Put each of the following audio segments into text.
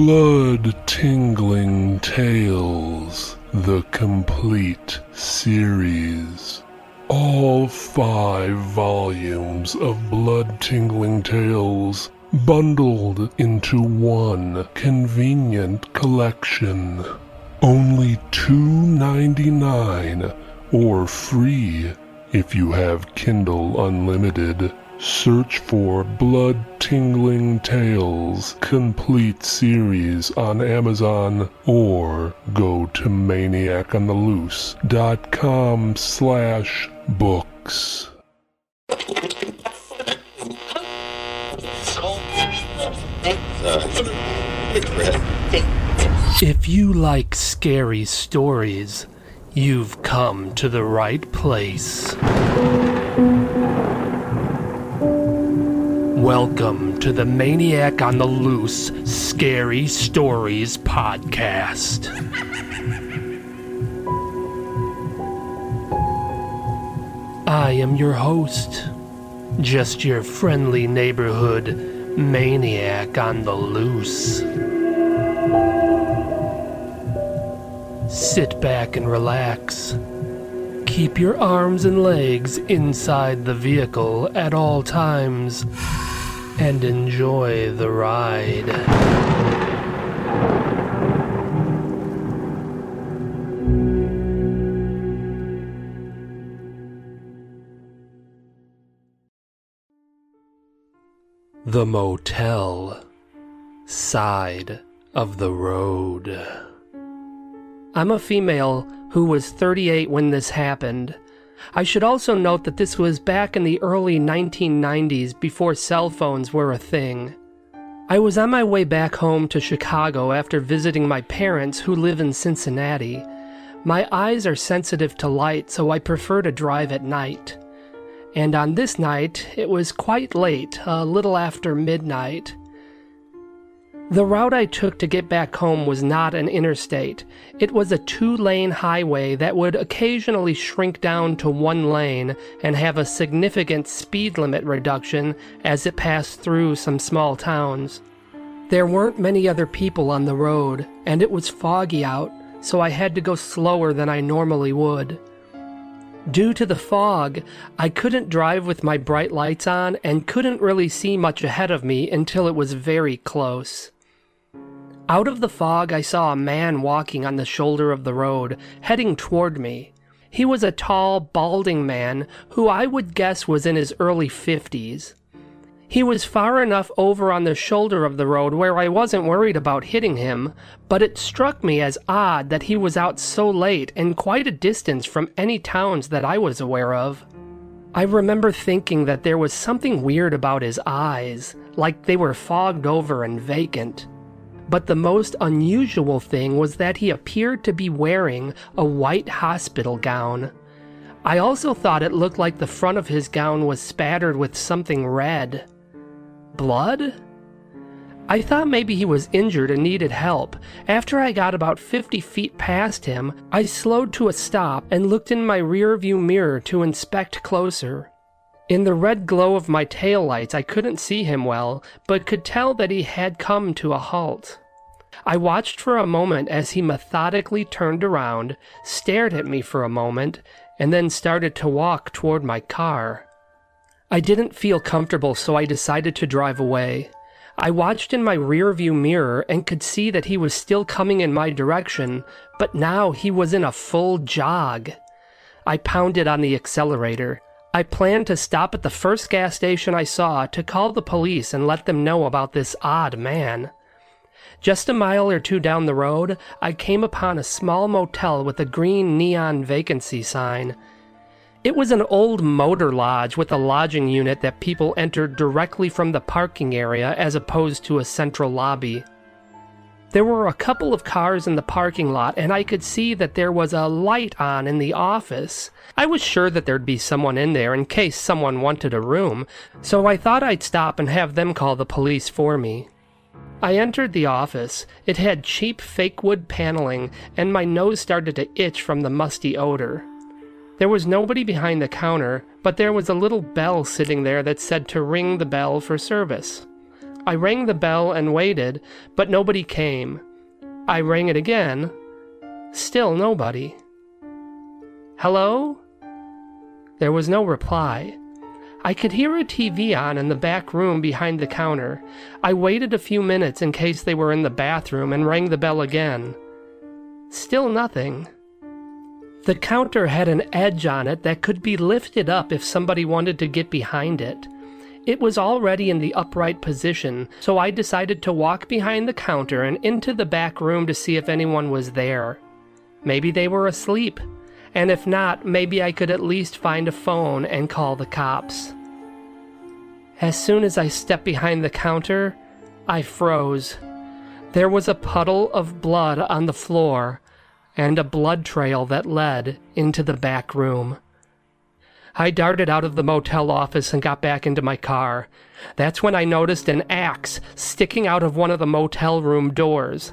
Blood Tingling Tales, the complete series. All 5 volumes of Blood Tingling Tales bundled into one convenient collection. Only $2.99 or free if you have Kindle Unlimited. Search for Blood Tingling Tales Complete Series on Amazon or go to maniacontheloose.com/books. If you like scary stories, you've come to the right place. Welcome to the Maniac on the Loose Scary Stories podcast. I am your host, just your friendly neighborhood maniac on the loose. Sit back and relax. Keep your arms and legs inside the vehicle at all times. And enjoy the ride. The motel, side of the road. I'm a female who was 38 when this happened. I should also note that this was back in the early 1990s, before cell phones were a thing. I was on my way back home to Chicago after visiting my parents, who live in Cincinnati. My eyes are sensitive to light, so I prefer to drive at night. And on this night, it was quite late, a little after midnight. The route I took to get back home was not an interstate. It was a 2-lane highway that would occasionally shrink down to 1 lane and have a significant speed limit reduction as it passed through some small towns. There weren't many other people on the road, and it was foggy out, so I had to go slower than I normally would. Due to the fog, I couldn't drive with my bright lights on and couldn't really see much ahead of me until it was very close. Out of the fog, I saw a man walking on the shoulder of the road, heading toward me. He was a tall, balding man who I would guess was in his early 50s. He was far enough over on the shoulder of the road where I wasn't worried about hitting him, but it struck me as odd that he was out so late and quite a distance from any towns that I was aware of. I remember thinking that there was something weird about his eyes, like they were fogged over and vacant. But the most unusual thing was that he appeared to be wearing a white hospital gown. I also thought it looked like the front of his gown was spattered with something red. Blood? I thought maybe he was injured and needed help. After I got about 50 feet past him, I slowed to a stop and looked in my rearview mirror to inspect closer. In the red glow of my taillights, I couldn't see him well, but could tell that he had come to a halt. I watched for a moment as he methodically turned around, stared at me for a moment, and then started to walk toward my car. I didn't feel comfortable, so I decided to drive away. I watched in my rearview mirror and could see that he was still coming in my direction, but now he was in a full jog. I pounded on the accelerator. I planned to stop at the first gas station I saw to call the police and let them know about this odd man. Just a mile or two down the road, I came upon a small motel with a green neon vacancy sign. It was an old motor lodge with a lodging unit that people entered directly from the parking area as opposed to a central lobby. There were a couple of cars in the parking lot, and I could see that there was a light on in the office. I was sure that there'd be someone in there in case someone wanted a room, so I thought I'd stop and have them call the police for me. I entered the office. It had cheap fake wood paneling, and my nose started to itch from the musty odor. There was nobody behind the counter, but there was a little bell sitting there that said to ring the bell for service. I rang the bell and waited, but nobody came. I rang it again. Still nobody. Hello? There was no reply. I could hear a TV on in the back room behind the counter. I waited a few minutes in case they were in the bathroom and rang the bell again. Still nothing. The counter had an edge on it that could be lifted up if somebody wanted to get behind it. It was already in the upright position, so I decided to walk behind the counter and into the back room to see if anyone was there. Maybe they were asleep, and if not, maybe I could at least find a phone and call the cops. As soon as I stepped behind the counter, I froze. There was a puddle of blood on the floor, and a blood trail that led into the back room. I darted out of the motel office and got back into my car. That's when I noticed an axe sticking out of one of the motel room doors.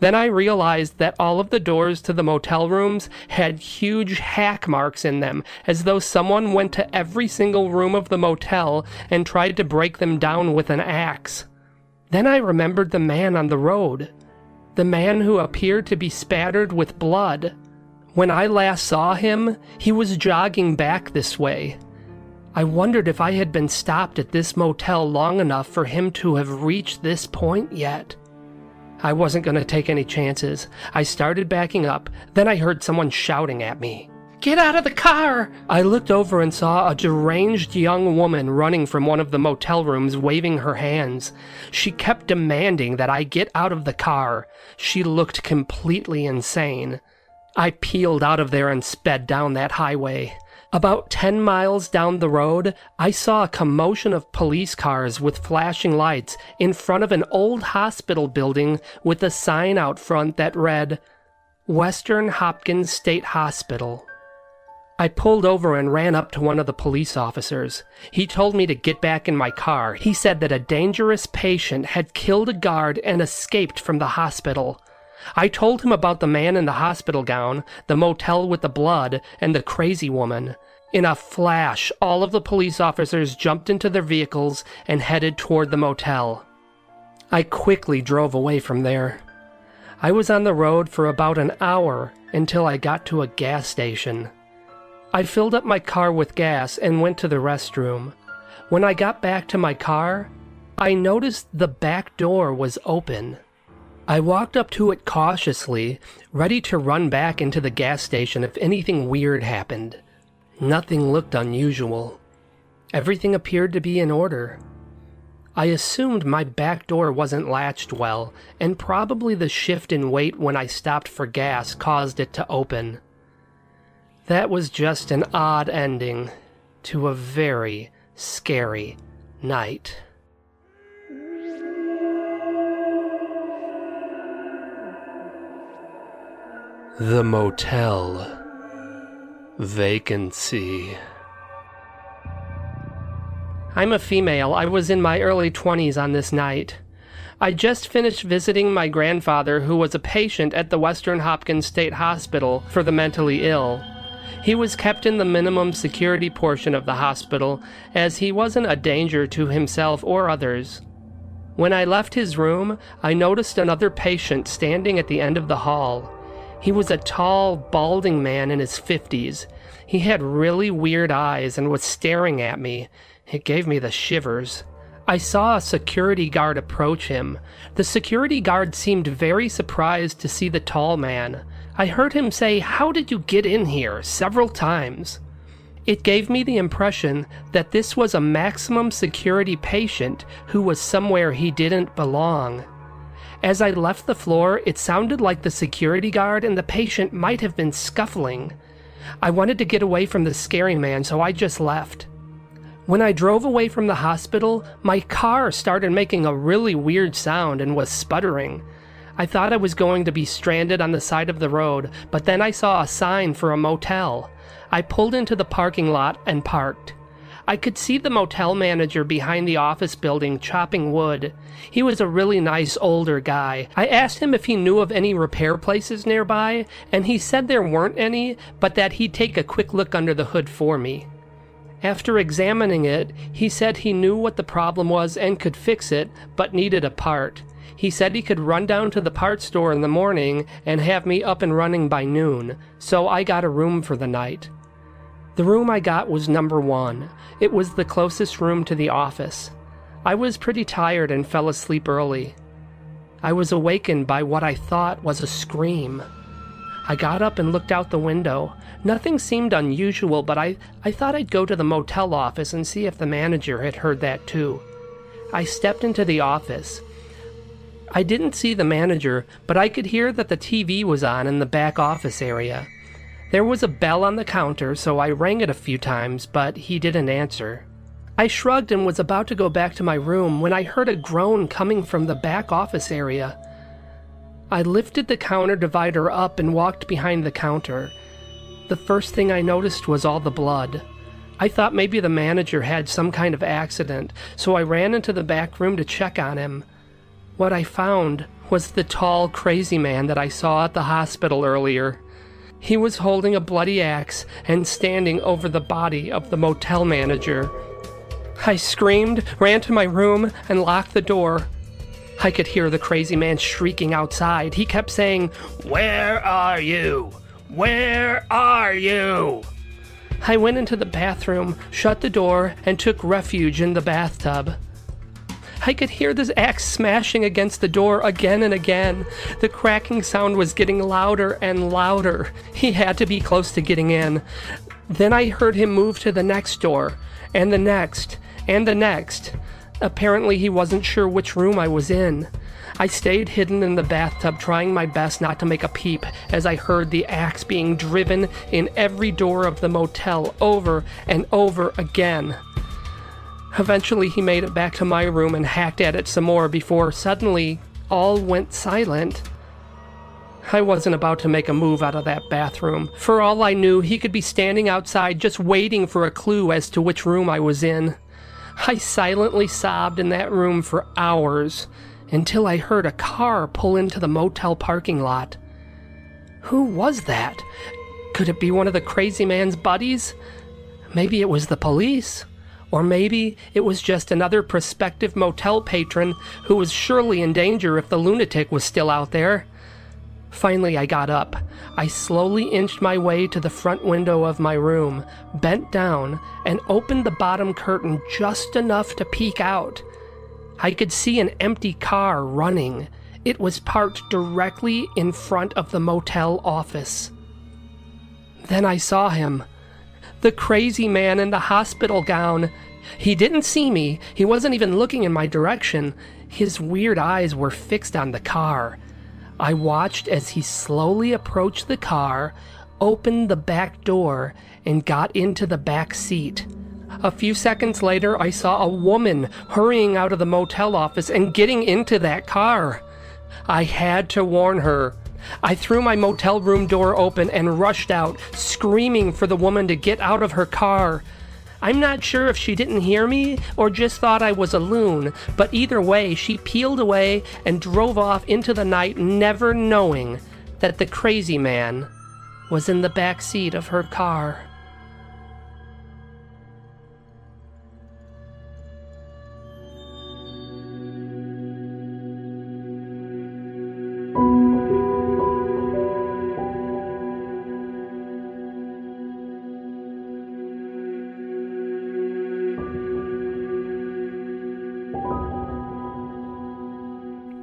Then I realized that all of the doors to the motel rooms had huge hack marks in them, as though someone went to every single room of the motel and tried to break them down with an axe. Then I remembered the man on the road, the man who appeared to be spattered with blood. When I last saw him, he was jogging back this way. I wondered if I had been stopped at this motel long enough for him to have reached this point yet. I wasn't going to take any chances. I started backing up, then I heard someone shouting at me. "Get out of the car!" I looked over and saw a deranged young woman running from one of the motel rooms, waving her hands. She kept demanding that I get out of the car. She looked completely insane. I peeled out of there and sped down that highway. About 10 miles down the road, I saw a commotion of police cars with flashing lights in front of an old hospital building with a sign out front that read, Western Hopkins State Hospital. I pulled over and ran up to one of the police officers. He told me to get back in my car. He said that a dangerous patient had killed a guard and escaped from the hospital. I told him about the man in the hospital gown, the motel with the blood, and the crazy woman. In a flash, all of the police officers jumped into their vehicles and headed toward the motel. I quickly drove away from there. I was on the road for about an hour until I got to a gas station. I filled up my car with gas and went to the restroom. When I got back to my car, I noticed the back door was open. I walked up to it cautiously, ready to run back into the gas station if anything weird happened. Nothing looked unusual. Everything appeared to be in order. I assumed my back door wasn't latched well, and probably the shift in weight when I stopped for gas caused it to open. That was just an odd ending to a very scary night. The Motel Vacancy. I'm a female. I was in my early 20s on this night. I just finished visiting my grandfather, who was a patient at the Western Hopkins State Hospital for the mentally ill. He was kept in the minimum security portion of the hospital, as he wasn't a danger to himself or others. When I left his room, I noticed another patient standing at the end of the hall. He was a tall, balding man in his 50s. He had really weird eyes and was staring at me. It gave me the shivers. I saw a security guard approach him. The security guard seemed very surprised to see the tall man. I heard him say, "How did you get in here?" several times. It gave me the impression that this was a maximum security patient who was somewhere he didn't belong. As I left the floor, it sounded like the security guard and the patient might have been scuffling. I wanted to get away from the scary man, so I just left. When I drove away from the hospital, my car started making a really weird sound and was sputtering. I thought I was going to be stranded on the side of the road, but then I saw a sign for a motel. I pulled into the parking lot and parked. I could see the motel manager behind the office building chopping wood. He was a really nice older guy. I asked him if he knew of any repair places nearby, and he said there weren't any, but that he'd take a quick look under the hood for me. After examining it, he said he knew what the problem was and could fix it, but needed a part. He said he could run down to the parts store in the morning and have me up and running by noon, so I got a room for the night. The room I got was number 1. It was the closest room to the office. I was pretty tired and fell asleep early. I was awakened by what I thought was a scream. I got up and looked out the window. Nothing seemed unusual, but I thought I'd go to the motel office and see if the manager had heard that too. I stepped into the office. I didn't see the manager, but I could hear that the TV was on in the back office area. There was a bell on the counter, so I rang it a few times, but he didn't answer. I shrugged and was about to go back to my room when I heard a groan coming from the back office area. I lifted the counter divider up and walked behind the counter. The first thing I noticed was all the blood. I thought maybe the manager had some kind of accident, so I ran into the back room to check on him. What I found was the tall, crazy man that I saw at the hospital earlier. He was holding a bloody axe and standing over the body of the motel manager. I screamed, ran to my room, and locked the door. I could hear the crazy man shrieking outside. He kept saying, "Where are you? Where are you?" I went into the bathroom, shut the door, and took refuge in the bathtub. I could hear this axe smashing against the door again and again. The cracking sound was getting louder and louder. He had to be close to getting in. Then I heard him move to the next door, and the next, and the next. Apparently he wasn't sure which room I was in. I stayed hidden in the bathtub, trying my best not to make a peep as I heard the axe being driven in every door of the motel over and over again. Eventually he made it back to my room and hacked at it some more before suddenly all went silent. I wasn't about to make a move out of that bathroom. For all I knew, he could be standing outside just waiting for a clue as to which room I was in. I silently sobbed in that room for hours, until I heard a car pull into the motel parking lot. Who was that? Could it be one of the crazy man's buddies? Maybe it was the police. Or maybe it was just another prospective motel patron who was surely in danger if the lunatic was still out there. Finally, I got up. I slowly inched my way to the front window of my room, bent down, and opened the bottom curtain just enough to peek out. I could see an empty car running. It was parked directly in front of the motel office. Then I saw him. The crazy man in the hospital gown. He didn't see me. He wasn't even looking in my direction. His weird eyes were fixed on the car. I watched as he slowly approached the car, opened the back door, and got into the back seat. A few seconds later, I saw a woman hurrying out of the motel office and getting into that car. I had to warn her. I threw my motel room door open and rushed out, screaming for the woman to get out of her car. I'm not sure if she didn't hear me or just thought I was a loon, but either way, she peeled away and drove off into the night, never knowing that the crazy man was in the back seat of her car.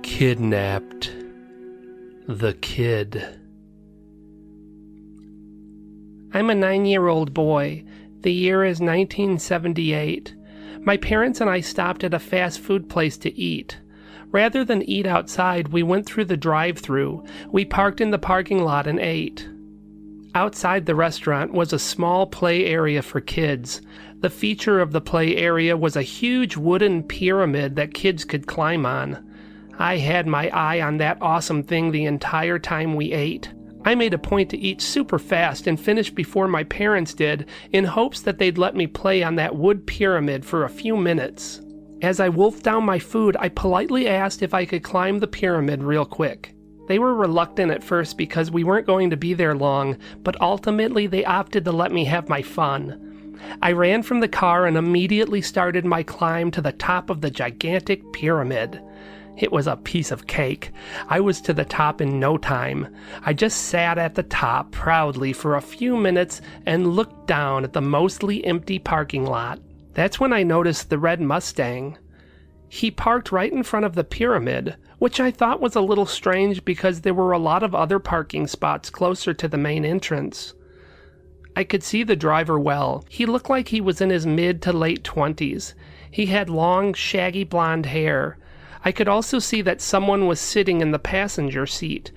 Kidnapped the Kid. I'm a 9-year-old boy. The year is 1978. My parents and I stopped at a fast food place to eat. Rather than eat outside, we went through the drive-thru. We parked in the parking lot and ate. Outside the restaurant was a small play area for kids. The feature of the play area was a huge wooden pyramid that kids could climb on. I had my eye on that awesome thing the entire time we ate. I made a point to eat super fast and finish before my parents did, in hopes that they'd let me play on that wood pyramid for a few minutes. As I wolfed down my food, I politely asked if I could climb the pyramid real quick. They were reluctant at first because we weren't going to be there long, but ultimately they opted to let me have my fun. I ran from the car and immediately started my climb to the top of the gigantic pyramid. It was a piece of cake. I was to the top in no time. I just sat at the top proudly for a few minutes and looked down at the mostly empty parking lot. That's when I noticed the red Mustang. He parked right in front of the pyramid, which I thought was a little strange because there were a lot of other parking spots closer to the main entrance. I could see the driver well. He looked like he was in his mid to late 20s. He had long, shaggy blonde hair. I could also see that someone was sitting in the passenger seat.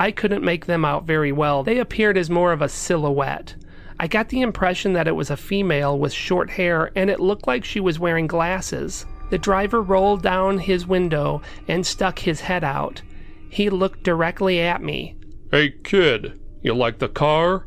I couldn't make them out very well. They appeared as more of a silhouette. I got the impression that it was a female with short hair, and it looked like she was wearing glasses. The driver rolled down his window and stuck his head out. He looked directly at me. "Hey, kid, you like the car?"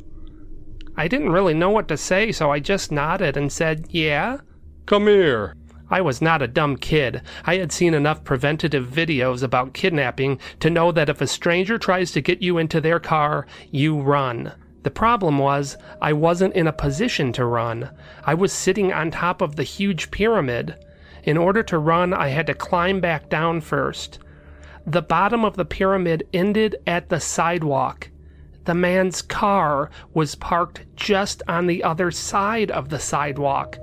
I didn't really know what to say, so I just nodded and said, "Yeah." "Come here." I was not a dumb kid. I had seen enough preventative videos about kidnapping to know that if a stranger tries to get you into their car, you run. The problem was, I wasn't in a position to run. I was sitting on top of the huge pyramid. In order to run, I had to climb back down first. The bottom of the pyramid ended at the sidewalk. The man's car was parked just on the other side of the sidewalk.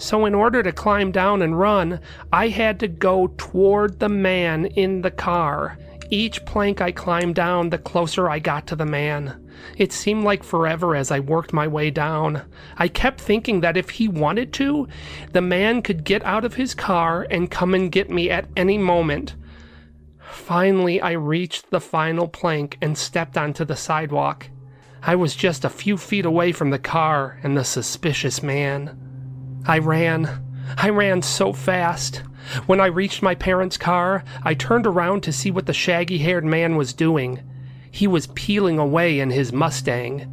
So in order to climb down and run, I had to go toward the man in the car. Each plank I climbed down, the closer I got to the man. It seemed like forever as I worked my way down. I kept thinking that if he wanted to, the man could get out of his car and come and get me at any moment. Finally, I reached the final plank and stepped onto the sidewalk. I was just a few feet away from the car and the suspicious man. I ran so fast. When I reached my parents' car, I turned around to see what the shaggy-haired man was doing. He was peeling away in his Mustang.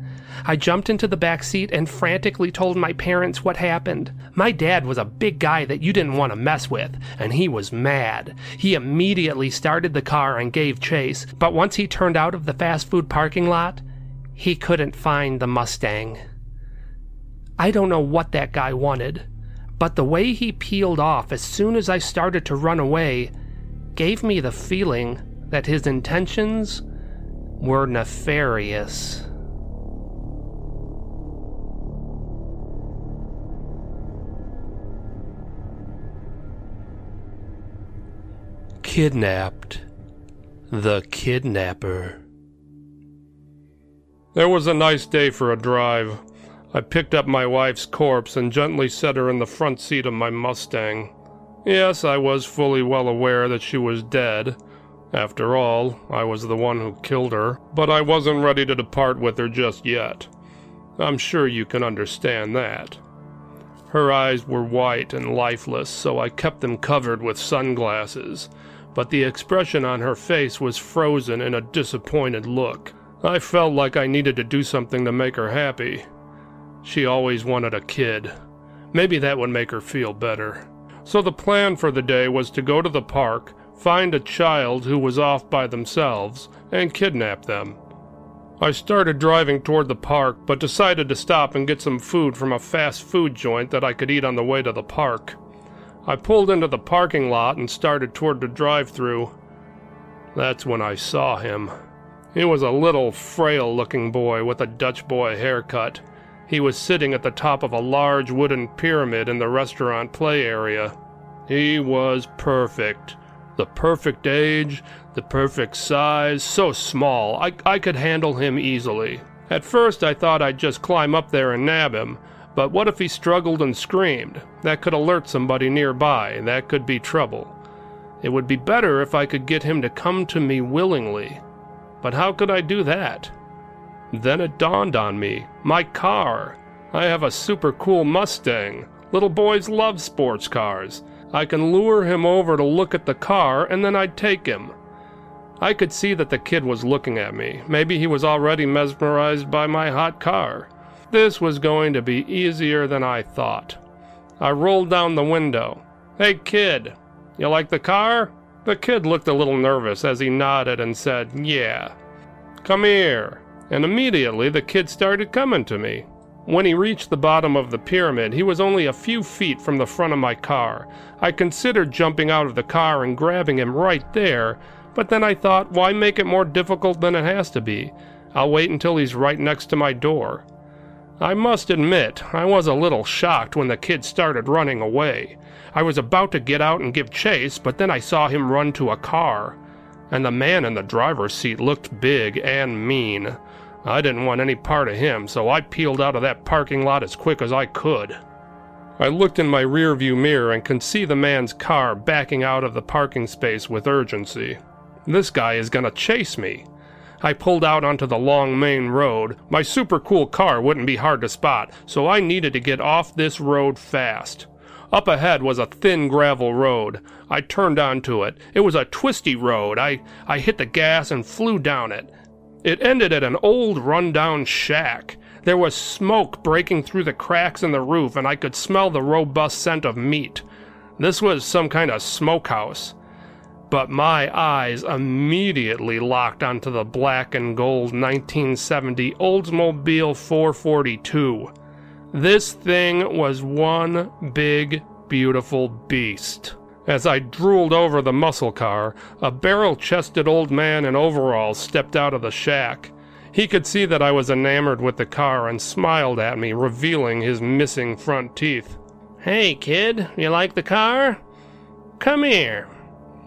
I jumped into the back seat and frantically told my parents what happened. My dad was a big guy that you didn't want to mess with, and he was mad. He immediately started the car and gave chase, but once he turned out of the fast food parking lot, he couldn't find the Mustang. I don't know what that guy wanted, but the way he peeled off as soon as I started to run away gave me the feeling that his intentions were nefarious. Kidnapped. The Kidnapper. It was a nice day for a drive. I picked up my wife's corpse and gently set her in the front seat of my Mustang. Yes, I was fully well aware that she was dead. After all, I was the one who killed her, but I wasn't ready to depart with her just yet. I'm sure you can understand that. Her eyes were white and lifeless, so I kept them covered with sunglasses, but the expression on her face was frozen in a disappointed look. I felt like I needed to do something to make her happy. She always wanted a kid. Maybe that would make her feel better. So the plan for the day was to go to the park, find a child who was off by themselves, and kidnap them. I started driving toward the park, but decided to stop and get some food from a fast food joint that I could eat on the way to the park. I pulled into the parking lot and started toward the drive-thru. That's when I saw him. He was a little, frail-looking boy with a Dutch boy haircut. He was sitting at the top of a large wooden pyramid in the restaurant play area. He was perfect. The perfect age, the perfect size, so small, I could handle him easily. At first I thought I'd just climb up there and nab him, but what if he struggled and screamed? That could alert somebody nearby, and that could be trouble. It would be better if I could get him to come to me willingly. But how could I do that? Then it dawned on me. My car. I have a super cool Mustang. Little boys love sports cars. I can lure him over to look at the car, and then I'd take him. I could see that the kid was looking at me. Maybe he was already mesmerized by my hot car. This was going to be easier than I thought. I rolled down the window. "Hey, kid, you like the car?" The kid looked a little nervous as he nodded and said, "Yeah." "Come here." And immediately the kid started coming to me. When he reached the bottom of the pyramid, he was only a few feet from the front of my car. I considered jumping out of the car and grabbing him right there, but then I thought, why make it more difficult than it has to be? I'll wait until he's right next to my door. I must admit, I was a little shocked when the kid started running away. I was about to get out and give chase, but then I saw him run to a car, and the man in the driver's seat looked big and mean. I didn't want any part of him, so I peeled out of that parking lot as quick as I could. I looked in my rearview mirror and could see the man's car backing out of the parking space with urgency. This guy is gonna chase me. I pulled out onto the long main road. My super cool car wouldn't be hard to spot, so I needed to get off this road fast. Up ahead was a thin gravel road. I turned onto it. It was a twisty road. I hit the gas and flew down it. It ended at an old run-down shack. There was smoke breaking through the cracks in the roof, and I could smell the robust scent of meat. This was some kind of smokehouse. But my eyes immediately locked onto the black and gold 1970 Oldsmobile 442. This thing was one big, beautiful beast. As I drooled over the muscle car, a barrel-chested old man in overalls stepped out of the shack. He could see that I was enamored with the car and smiled at me, revealing his missing front teeth. "Hey, kid, you like the car? Come here."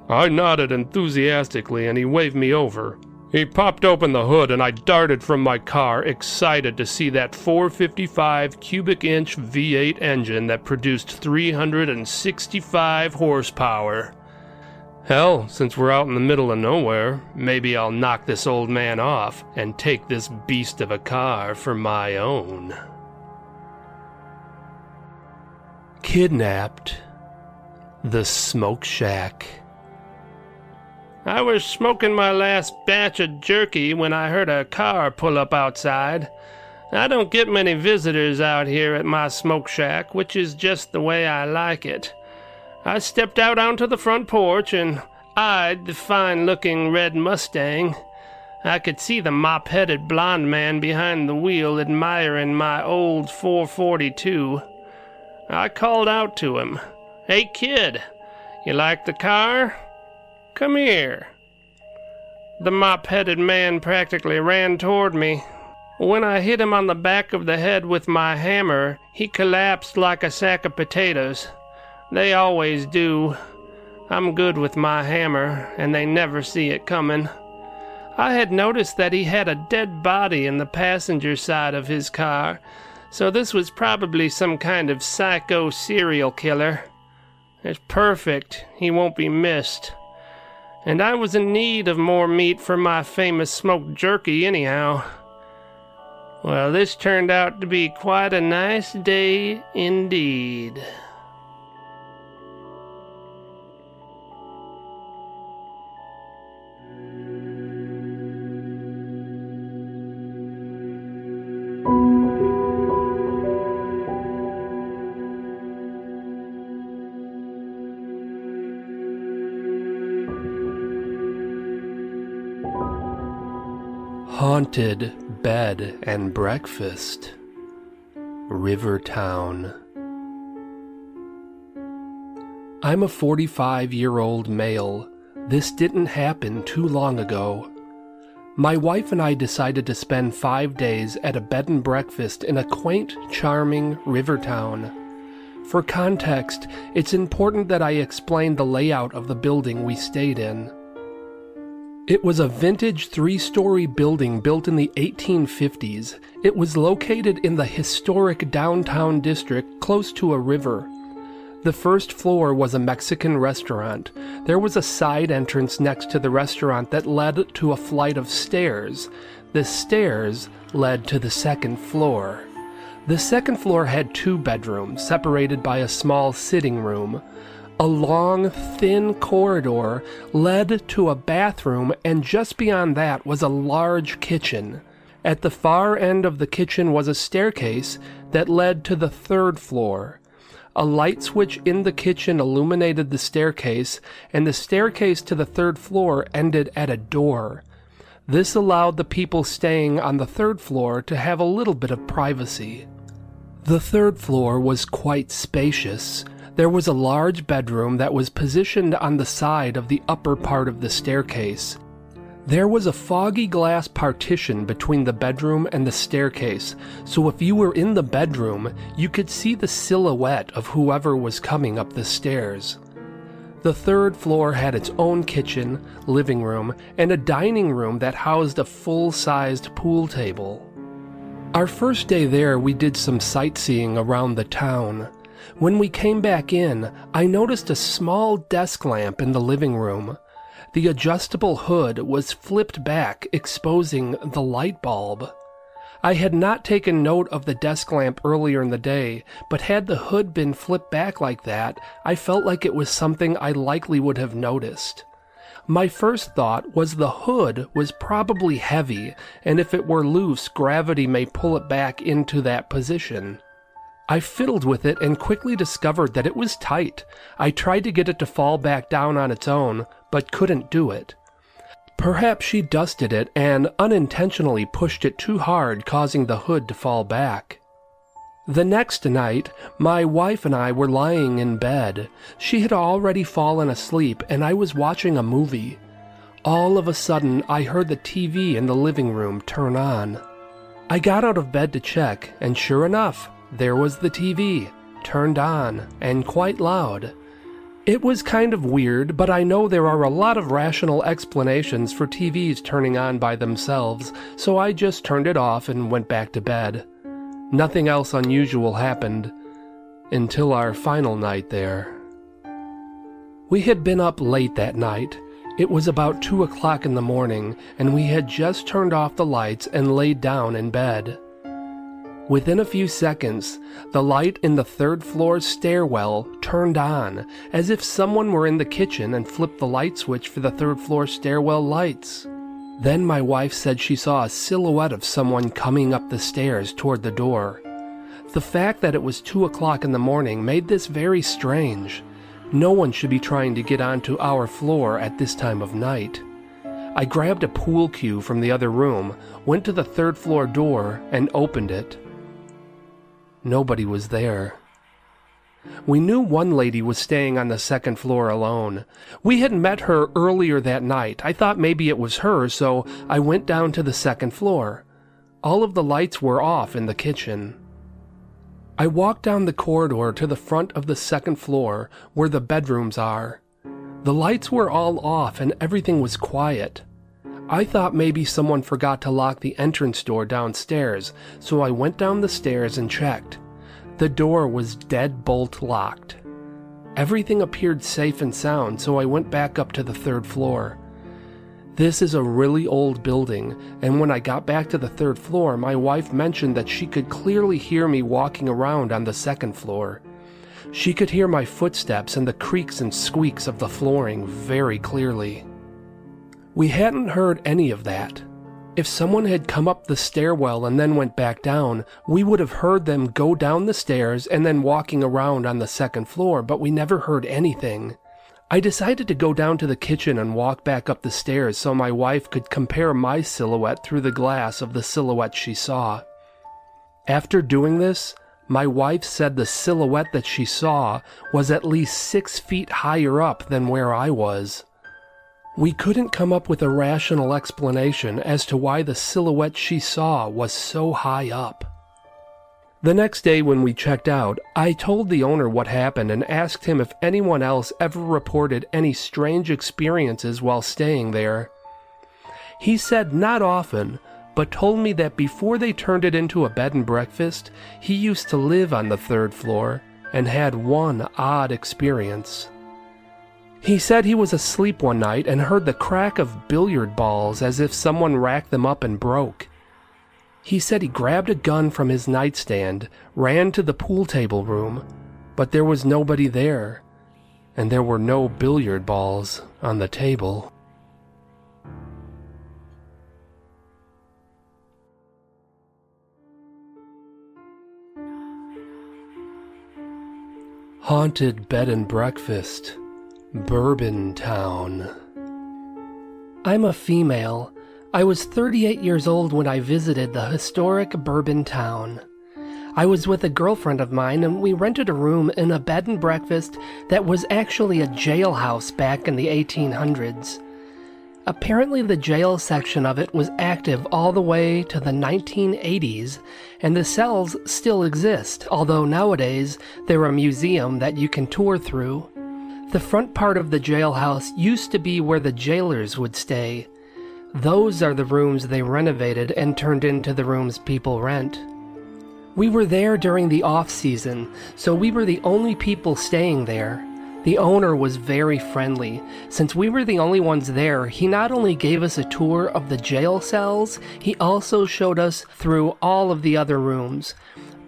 I nodded enthusiastically, and he waved me over. He popped open the hood, and I darted from my car, excited to see that 455 cubic inch V8 engine that produced 365 horsepower. Hell, since we're out in the middle of nowhere, maybe I'll knock this old man off and take this beast of a car for my own. Kidnapped. The Smoke Shack. I was smoking my last batch of jerky when I heard a car pull up outside. I don't get many visitors out here at my smoke shack, which is just the way I like it. I stepped out onto the front porch and eyed the fine-looking red Mustang. I could see the mop-headed blonde man behind the wheel admiring my old 442. I called out to him, "Hey, kid, you like the car? Come here." The mop-headed man practically ran toward me. When I hit him on the back of the head with my hammer, he collapsed like a sack of potatoes. They always do. I'm good with my hammer, and they never see it coming. I had noticed that he had a dead body in the passenger side of his car, so this was probably some kind of psycho serial killer. It's perfect. He won't be missed. And I was in need of more meat for my famous smoked jerky anyhow. Well, this turned out to be quite a nice day indeed. Haunted Bed and Breakfast, Rivertown. I'm a 45-year-old male. This didn't happen too long ago. My wife and I decided to spend 5 days at a bed and breakfast in a quaint, charming Rivertown. For context, it's important that I explain the layout of the building we stayed in. It was a vintage three-story building built in the 1850s. It was located in the historic downtown district close to a river. The first floor was a Mexican restaurant. There was a side entrance next to the restaurant that led to a flight of stairs. The stairs led to the second floor. The second floor had 2 bedrooms, separated by a small sitting room. A long, thin corridor led to a bathroom, and just beyond that was a large kitchen. At the far end of the kitchen was a staircase that led to the 3rd floor. A light switch in the kitchen illuminated the staircase, and the staircase to the 3rd floor ended at a door. This allowed the people staying on the 3rd floor to have a little bit of privacy. The third floor was quite spacious. There was a large bedroom that was positioned on the side of the upper part of the staircase. There was a foggy glass partition between the bedroom and the staircase, so if you were in the bedroom, you could see the silhouette of whoever was coming up the stairs. The third floor had its own kitchen, living room, and a dining room that housed a full-sized pool table. Our first day there, we did some sightseeing around the town. When we came back in, I noticed a small desk lamp in the living room. The adjustable hood was flipped back, exposing the light bulb. I had not taken note of the desk lamp earlier in the day, but had the hood been flipped back like that, I felt like it was something I likely would have noticed. My first thought was the hood was probably heavy, and if it were loose, gravity may pull it back into that position. I fiddled with it and quickly discovered that it was tight. I tried to get it to fall back down on its own, but couldn't do it. Perhaps she dusted it and unintentionally pushed it too hard, causing the hood to fall back. The next night, my wife and I were lying in bed. She had already fallen asleep, and I was watching a movie. All of a sudden, I heard the TV in the living room turn on. I got out of bed to check, and sure enough, there was the TV, turned on, and quite loud. It was kind of weird, but I know there are a lot of rational explanations for TVs turning on by themselves, so I just turned it off and went back to bed. Nothing else unusual happened until our final night there. We had been up late that night. It was about 2 o'clock in the morning, and we had just turned off the lights and laid down in bed. Within a few seconds, the light in the third floor stairwell turned on, as if someone were in the kitchen and flipped the light switch for the third floor stairwell lights. Then my wife said she saw a silhouette of someone coming up the stairs toward the door. The fact that it was 2 o'clock in the morning made this very strange. No one should be trying to get onto our floor at this time of night. I grabbed a pool cue from the other room, went to the third floor door, and opened it. Nobody was there. We knew one lady was staying on the second floor alone. We had met her earlier that night. I thought maybe it was her, so I went down to the second floor. All of the lights were off in the kitchen. I walked down the corridor to the front of the second floor, where the bedrooms are. The lights were all off and everything was quiet. I thought maybe someone forgot to lock the entrance door downstairs, so I went down the stairs and checked. The door was deadbolt locked. Everything appeared safe and sound, so I went back up to the third floor. This is a really old building, and when I got back to the third floor, my wife mentioned that she could clearly hear me walking around on the second floor. She could hear my footsteps and the creaks and squeaks of the flooring very clearly. We hadn't heard any of that. If someone had come up the stairwell and then went back down, we would have heard them go down the stairs and then walking around on the second floor, but we never heard anything. I decided to go down to the kitchen and walk back up the stairs so my wife could compare my silhouette through the glass of the silhouette she saw. After doing this, my wife said the silhouette that she saw was at least 6 feet higher up than where I was. We couldn't come up with a rational explanation as to why the silhouette she saw was so high up. The next day when we checked out, I told the owner what happened and asked him if anyone else ever reported any strange experiences while staying there. He said not often, but told me that before they turned it into a bed and breakfast, he used to live on the third floor and had one odd experience. He said he was asleep one night and heard the crack of billiard balls as if someone racked them up and broke. He said he grabbed a gun from his nightstand, ran to the pool table room, but there was nobody there, and there were no billiard balls on the table. Haunted Bed and Breakfast, Bourbon Town. I'm a female. I was 38 years old when I visited the historic Bourbon Town. I was with a girlfriend of mine and we rented a room in a bed and breakfast that was actually a jailhouse back in the 1800s. Apparently the jail section of it was active all the way to the 1980s, and the cells still exist, although nowadays they're a museum that you can tour through. The front part of the jailhouse used to be where the jailers would stay. Those are the rooms they renovated and turned into the rooms people rent. We were there during the off-season, so we were the only people staying there. The owner was very friendly. Since we were the only ones there, he not only gave us a tour of the jail cells, he also showed us through all of the other rooms.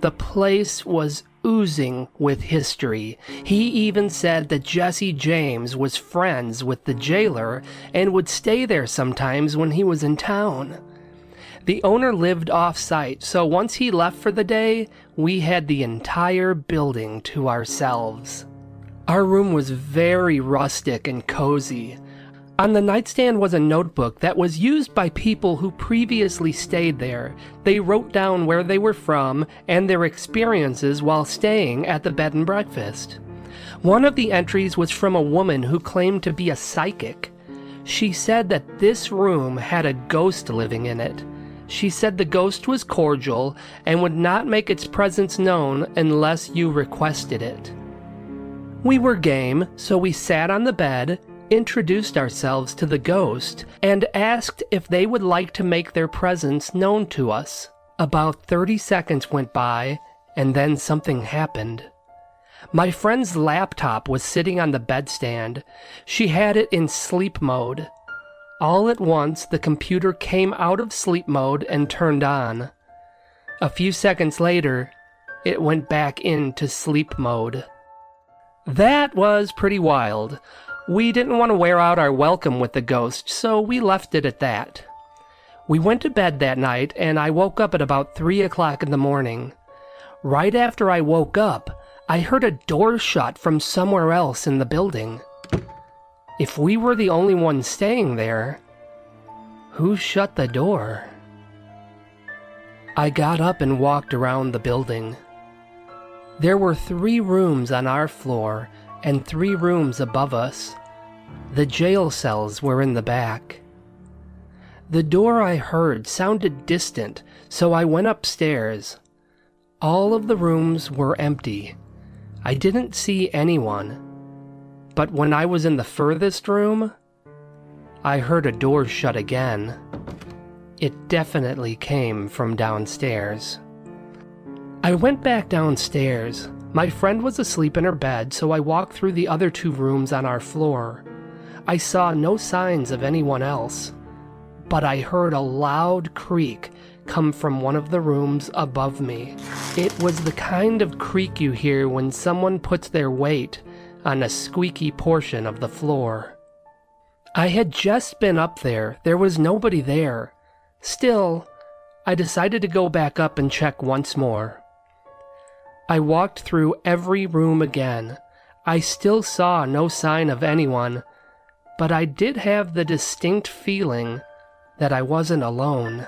The place was oozing with history. He even said that Jesse James was friends with the jailer and would stay there sometimes when he was in town. The owner lived off-site, so once he left for the day, we had the entire building to ourselves. Our room was very rustic and cozy. On the nightstand was a notebook that was used by people who previously stayed there. They wrote down where they were from and their experiences while staying at the bed and breakfast. One of the entries was from a woman who claimed to be a psychic. She said that this room had a ghost living in it. She said the ghost was cordial and would not make its presence known unless you requested it. We were game, so we sat on the bed, introduced ourselves to the ghost, and asked if they would like to make their presence known to us. About 30 seconds went by, and then something happened. My friend's laptop was sitting on the bedstand. She had it in sleep mode. All at once, the computer came out of sleep mode and turned on. A few seconds later, it went back into sleep mode. That was pretty wild. We didn't want to wear out our welcome with the ghost, so we left it at that. We went to bed that night, and I woke up at about 3 o'clock in the morning. Right after I woke up, I heard a door shut from somewhere else in the building. If we were the only ones staying there, who shut the door? I got up and walked around the building. There were 3 rooms on our floor and 3 rooms above us. The jail cells were in the back. The door I heard sounded distant, so I went upstairs. All of the rooms were empty. I didn't see anyone. But when I was in the furthest room, I heard a door shut again. It definitely came from downstairs. I went back downstairs. My friend was asleep in her bed, so I walked through the other 2 rooms on our floor. I saw no signs of anyone else, but I heard a loud creak come from one of the rooms above me. It was the kind of creak you hear when someone puts their weight on a squeaky portion of the floor. I had just been up there. There was nobody there. Still, I decided to go back up and check once more. I walked through every room again. I still saw no sign of anyone, but I did have the distinct feeling that I wasn't alone.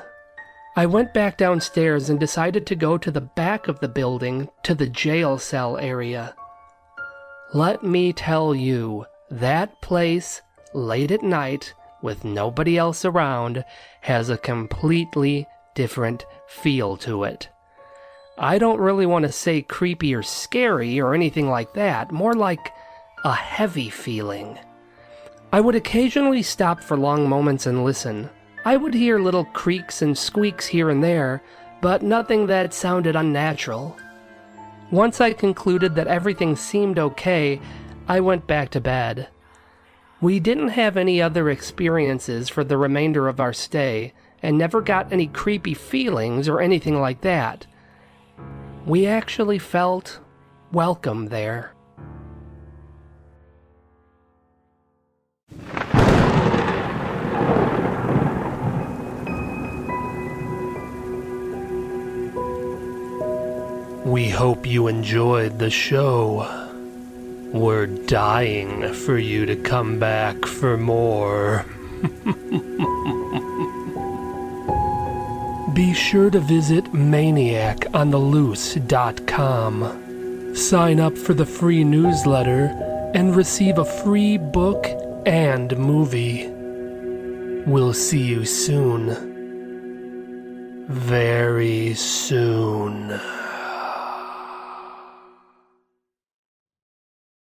I went back downstairs and decided to go to the back of the building to the jail cell area. Let me tell you, that place, late at night, with nobody else around, has a completely different feel to it. I don't really want to say creepy or scary or anything like that, more like a heavy feeling. I would occasionally stop for long moments and listen. I would hear little creaks and squeaks here and there, but nothing that sounded unnatural. Once I concluded that everything seemed okay, I went back to bed. We didn't have any other experiences for the remainder of our stay, and never got any creepy feelings or anything like that. We actually felt welcome there. We hope you enjoyed the show. We're dying for you to come back for more. Be sure to visit maniacontheloose.com. Sign up for the free newsletter and receive a free book and movie. We'll see you soon. Very soon.